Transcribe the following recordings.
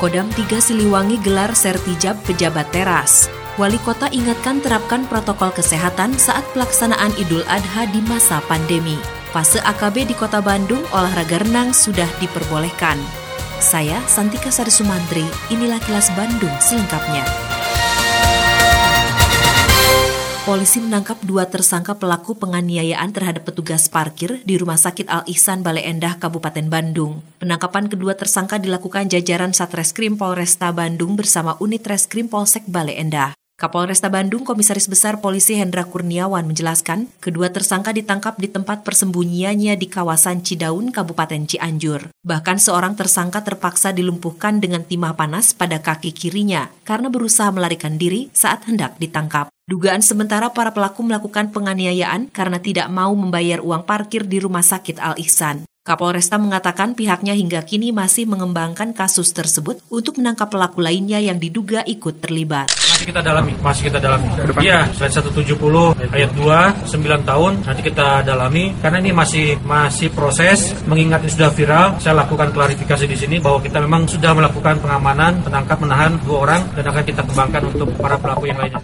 Kodam III Siliwangi gelar sertijab pejabat teras. Wali kota ingatkan terapkan protokol kesehatan saat pelaksanaan Idul Adha di masa pandemi. Fase AKB di Kota Bandung, olahraga renang sudah diperbolehkan. Saya, Santika Sari Sumantri, inilah Kilas Bandung selengkapnya. Polisi menangkap 2 tersangka pelaku penganiayaan terhadap petugas parkir di Rumah Sakit Al-Ihsan Baleendah, Kabupaten Bandung. Penangkapan kedua tersangka dilakukan jajaran Satreskrim Polresta Bandung bersama unit Reskrim Polsek Baleendah. Kapolresta Bandung, Komisaris Besar Polisi Hendra Kurniawan menjelaskan, kedua tersangka ditangkap di tempat persembunyiannya di kawasan Cidaun, Kabupaten Cianjur. Bahkan seorang tersangka terpaksa dilumpuhkan dengan timah panas pada kaki kirinya karena berusaha melarikan diri saat hendak ditangkap. Dugaan sementara para pelaku melakukan penganiayaan karena tidak mau membayar uang parkir di Rumah Sakit Al-Ihsan. Kapolresta mengatakan pihaknya hingga kini masih mengembangkan kasus tersebut untuk menangkap pelaku lainnya yang diduga ikut terlibat. Masih kita dalami. Iya, selain 170 ayat 2, 9 tahun, nanti kita dalami. Karena ini masih proses, mengingat ini sudah viral, saya lakukan klarifikasi di sini bahwa kita memang sudah melakukan pengamanan, penangkap, menahan 2 orang, dan akan kita kembangkan untuk para pelaku yang lainnya.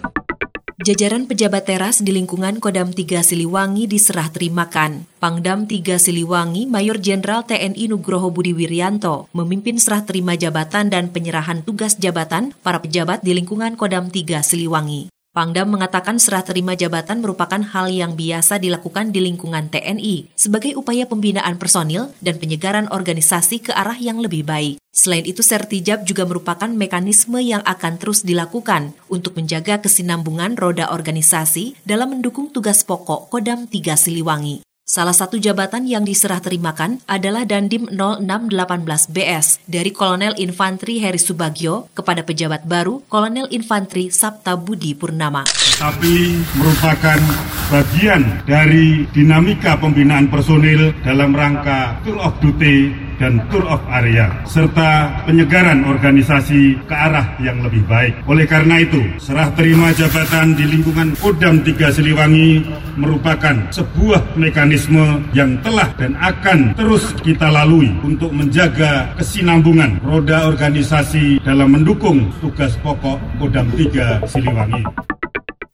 Jajaran pejabat teras di lingkungan Kodam III Siliwangi diserah terimakan. Pangdam III Siliwangi, Mayor Jenderal TNI Nugroho Budi Wirianto, memimpin serah terima jabatan dan penyerahan tugas jabatan para pejabat di lingkungan Kodam III Siliwangi. Pangdam mengatakan serah terima jabatan merupakan hal yang biasa dilakukan di lingkungan TNI sebagai upaya pembinaan personil dan penyegaran organisasi ke arah yang lebih baik. Selain itu, sertijab juga merupakan mekanisme yang akan terus dilakukan untuk menjaga kesinambungan roda organisasi dalam mendukung tugas pokok Kodam III Siliwangi. Salah satu jabatan yang diserah terimakan adalah Dandim 0618 BS dari Kolonel Infantri Heri Subagio kepada pejabat baru Kolonel Infantri Sapta Budi Purnama. Tapi merupakan bagian dari dinamika pembinaan personil dalam rangka tour of duty dan tour of area, serta penyegaran organisasi ke arah yang lebih baik. Oleh karena itu, serah terima jabatan di lingkungan Kodam III Siliwangi merupakan sebuah mekanisme yang telah dan akan terus kita lalui untuk menjaga kesinambungan roda organisasi dalam mendukung tugas pokok Kodam III Siliwangi.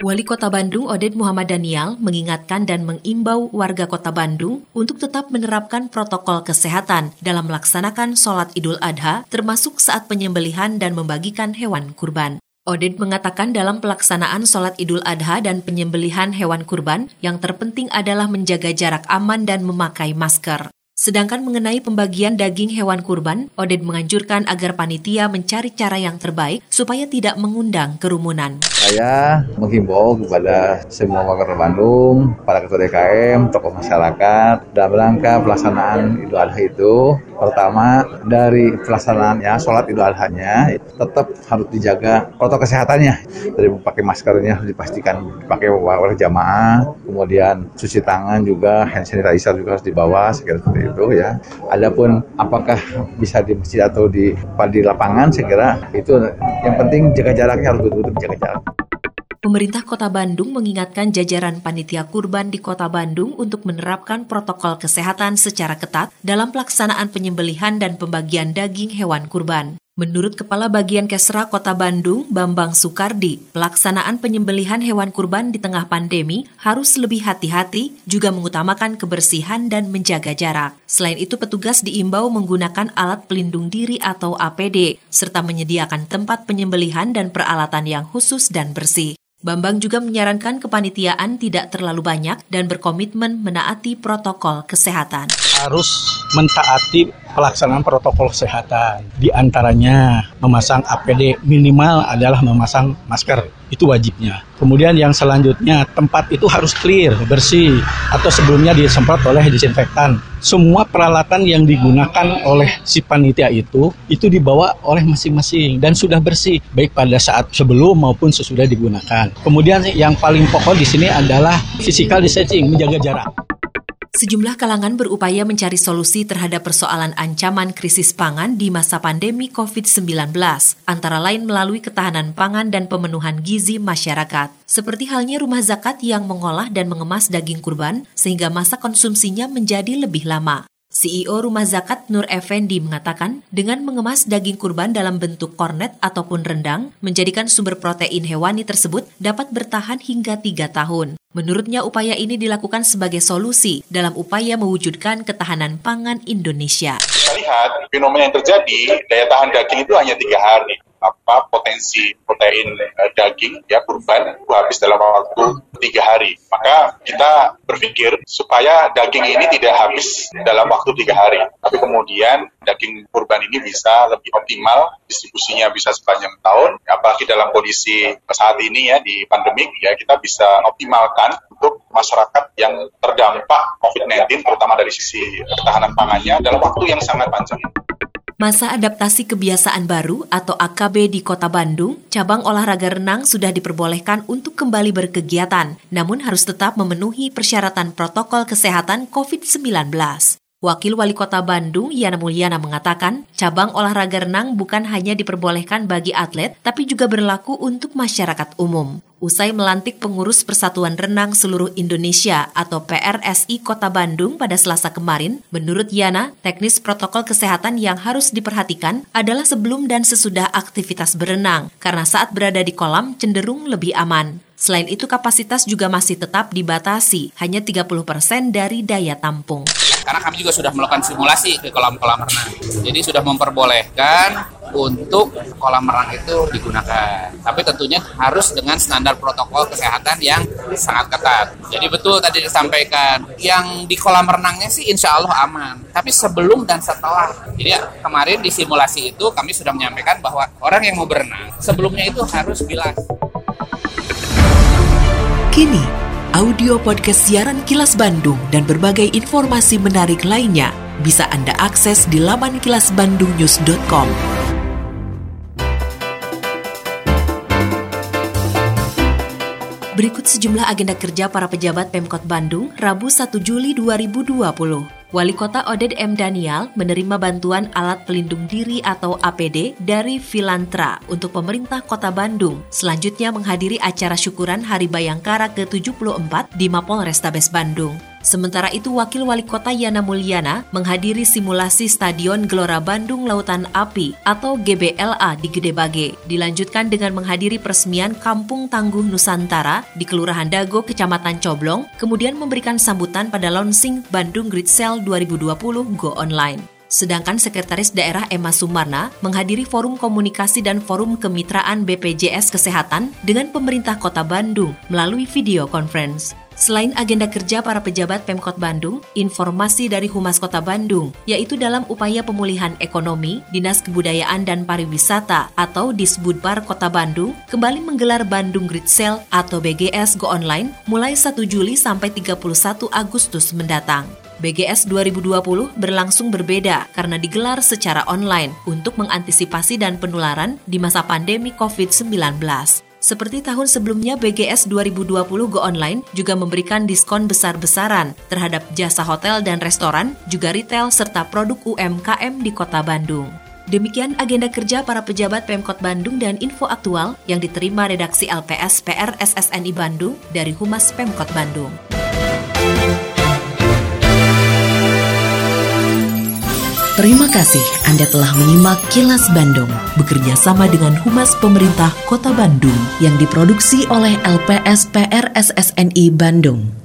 Wali Kota Bandung Oded Muhammad Danial mengingatkan dan mengimbau warga Kota Bandung untuk tetap menerapkan protokol kesehatan dalam melaksanakan sholat Idul Adha, termasuk saat penyembelihan dan membagikan hewan kurban. Oded mengatakan dalam pelaksanaan sholat Idul Adha dan penyembelihan hewan kurban, yang terpenting adalah menjaga jarak aman dan memakai masker. Sedangkan mengenai pembagian daging hewan kurban, Oded menganjurkan agar panitia mencari cara yang terbaik supaya tidak mengundang kerumunan. Saya menghimbau kepada semua warga Bandung, para ketua DKM, tokoh masyarakat dalam rangka pelaksanaan Idul Adha itu, pertama dari pelaksanaannya, sholat Idul Adha-nya tetap harus dijaga protokol kesehatannya, dari memakai maskernya dipastikan dipakai oleh jamaah, kemudian cuci tangan juga, hand sanitizer juga harus dibawa seperti itu ya. Adapun apakah bisa di masjid atau di lapangan, saya kira itu yang penting jaga jaraknya, harus betul-betul jaga jarak. Pemerintah Kota Bandung mengingatkan jajaran panitia kurban di Kota Bandung untuk menerapkan protokol kesehatan secara ketat dalam pelaksanaan penyembelihan dan pembagian daging hewan kurban. Menurut Kepala Bagian Kesra Kota Bandung, Bambang Sukardi, pelaksanaan penyembelihan hewan kurban di tengah pandemi harus lebih hati-hati, juga mengutamakan kebersihan dan menjaga jarak. Selain itu, petugas diimbau menggunakan alat pelindung diri atau APD, serta menyediakan tempat penyembelihan dan peralatan yang khusus dan bersih. Bambang juga menyarankan kepanitiaan tidak terlalu banyak dan berkomitmen menaati protokol kesehatan. Harus mentaati pelaksanaan protokol kesehatan. Di antaranya memasang APD, minimal adalah memasang masker. Itu wajibnya. Kemudian yang selanjutnya, tempat itu harus clear, bersih, atau sebelumnya disemprot oleh disinfektan. Semua peralatan yang digunakan oleh si panitia itu dibawa oleh masing-masing dan sudah bersih, baik pada saat sebelum maupun sesudah digunakan. Kemudian yang paling pokok di sini adalah physical distancing, menjaga jarak. Sejumlah kalangan berupaya mencari solusi terhadap persoalan ancaman krisis pangan di masa pandemi COVID-19, antara lain melalui ketahanan pangan dan pemenuhan gizi masyarakat. Seperti halnya Rumah Zakat yang mengolah dan mengemas daging kurban sehingga masa konsumsinya menjadi lebih lama. CEO Rumah Zakat Nur Effendi mengatakan, dengan mengemas daging kurban dalam bentuk kornet ataupun rendang, menjadikan sumber protein hewani tersebut dapat bertahan hingga 3 tahun. Menurutnya upaya ini dilakukan sebagai solusi dalam upaya mewujudkan ketahanan pangan Indonesia. Kita lihat fenomena yang terjadi, daya tahan daging itu hanya 3 hari. Apa potensi protein daging ya kurban itu habis dalam waktu 3 hari. Maka kita berpikir supaya daging ini tidak habis dalam waktu 3 hari. Tapi kemudian daging kurban ini bisa lebih optimal, distribusinya bisa sepanjang tahun. Apalagi dalam kondisi saat ini ya di pandemik ya kita bisa optimalkan untuk masyarakat yang terdampak COVID-19 terutama dari sisi ketahanan pangannya dalam waktu yang sangat panjang. Masa adaptasi kebiasaan baru atau AKB di Kota Bandung, cabang olahraga renang sudah diperbolehkan untuk kembali berkegiatan, namun harus tetap memenuhi persyaratan protokol kesehatan COVID-19. Wakil Wali Kota Bandung, Yana Mulyana mengatakan, cabang olahraga renang bukan hanya diperbolehkan bagi atlet, tapi juga berlaku untuk masyarakat umum. Usai melantik pengurus Persatuan Renang Seluruh Indonesia atau PRSI Kota Bandung pada Selasa kemarin, menurut Yana, teknis protokol kesehatan yang harus diperhatikan adalah sebelum dan sesudah aktivitas berenang, karena saat berada di kolam cenderung lebih aman. Selain itu, kapasitas juga masih tetap dibatasi, hanya 30% dari daya tampung. Karena kami juga sudah melakukan simulasi ke kolam-kolam renang, jadi sudah memperbolehkan untuk kolam renang itu digunakan. Tapi tentunya harus dengan standar protokol kesehatan yang sangat ketat. Jadi betul tadi disampaikan, yang di kolam renangnya sih insya Allah aman. Tapi sebelum dan setelah. Jadi kemarin di simulasi itu kami sudah menyampaikan bahwa orang yang mau berenang, sebelumnya itu harus bilas. Kini, audio podcast siaran Kilas Bandung dan berbagai informasi menarik lainnya bisa Anda akses di laman kilasbandungnews.com. Berikut sejumlah agenda kerja para pejabat Pemkot Bandung, Rabu 1 Juli 2020. Wali Kota Oded M. Danial menerima bantuan alat pelindung diri atau APD dari Filantra untuk pemerintah Kota Bandung. Selanjutnya menghadiri acara syukuran Hari Bayangkara ke-74 di Mapol Restabes Bandung. Sementara itu, Wakil Wali Kota Yana Mulyana menghadiri simulasi Stadion Gelora Bandung Lautan Api atau GBLA di Gede Bage. Dilanjutkan dengan menghadiri peresmian Kampung Tangguh Nusantara di Kelurahan Dago, Kecamatan Coblong, kemudian memberikan sambutan pada launching Bandung Grid Cell 2020 Go Online. Sedangkan Sekretaris Daerah Emma Sumarna menghadiri Forum Komunikasi dan Forum Kemitraan BPJS Kesehatan dengan pemerintah Kota Bandung melalui video conference. Selain agenda kerja para pejabat Pemkot Bandung, informasi dari Humas Kota Bandung, yaitu dalam upaya pemulihan ekonomi, Dinas Kebudayaan dan Pariwisata atau Disbudpar Kota Bandung kembali menggelar Bandung Grid Sale atau BGS Go Online mulai 1 Juli sampai 31 Agustus mendatang. BGS 2020 berlangsung berbeda karena digelar secara online untuk mengantisipasi dan penularan di masa pandemi COVID-19. Seperti tahun sebelumnya, BGS 2020 Go Online juga memberikan diskon besar-besaran terhadap jasa hotel dan restoran, juga retail serta produk UMKM di Kota Bandung. Demikian agenda kerja para pejabat Pemkot Bandung dan info aktual yang diterima redaksi LPS PR SSNI Bandung dari Humas Pemkot Bandung. Terima kasih Anda telah menyimak Kilas Bandung bekerja sama dengan Humas Pemerintah Kota Bandung yang diproduksi oleh LPS PR SSNI Bandung.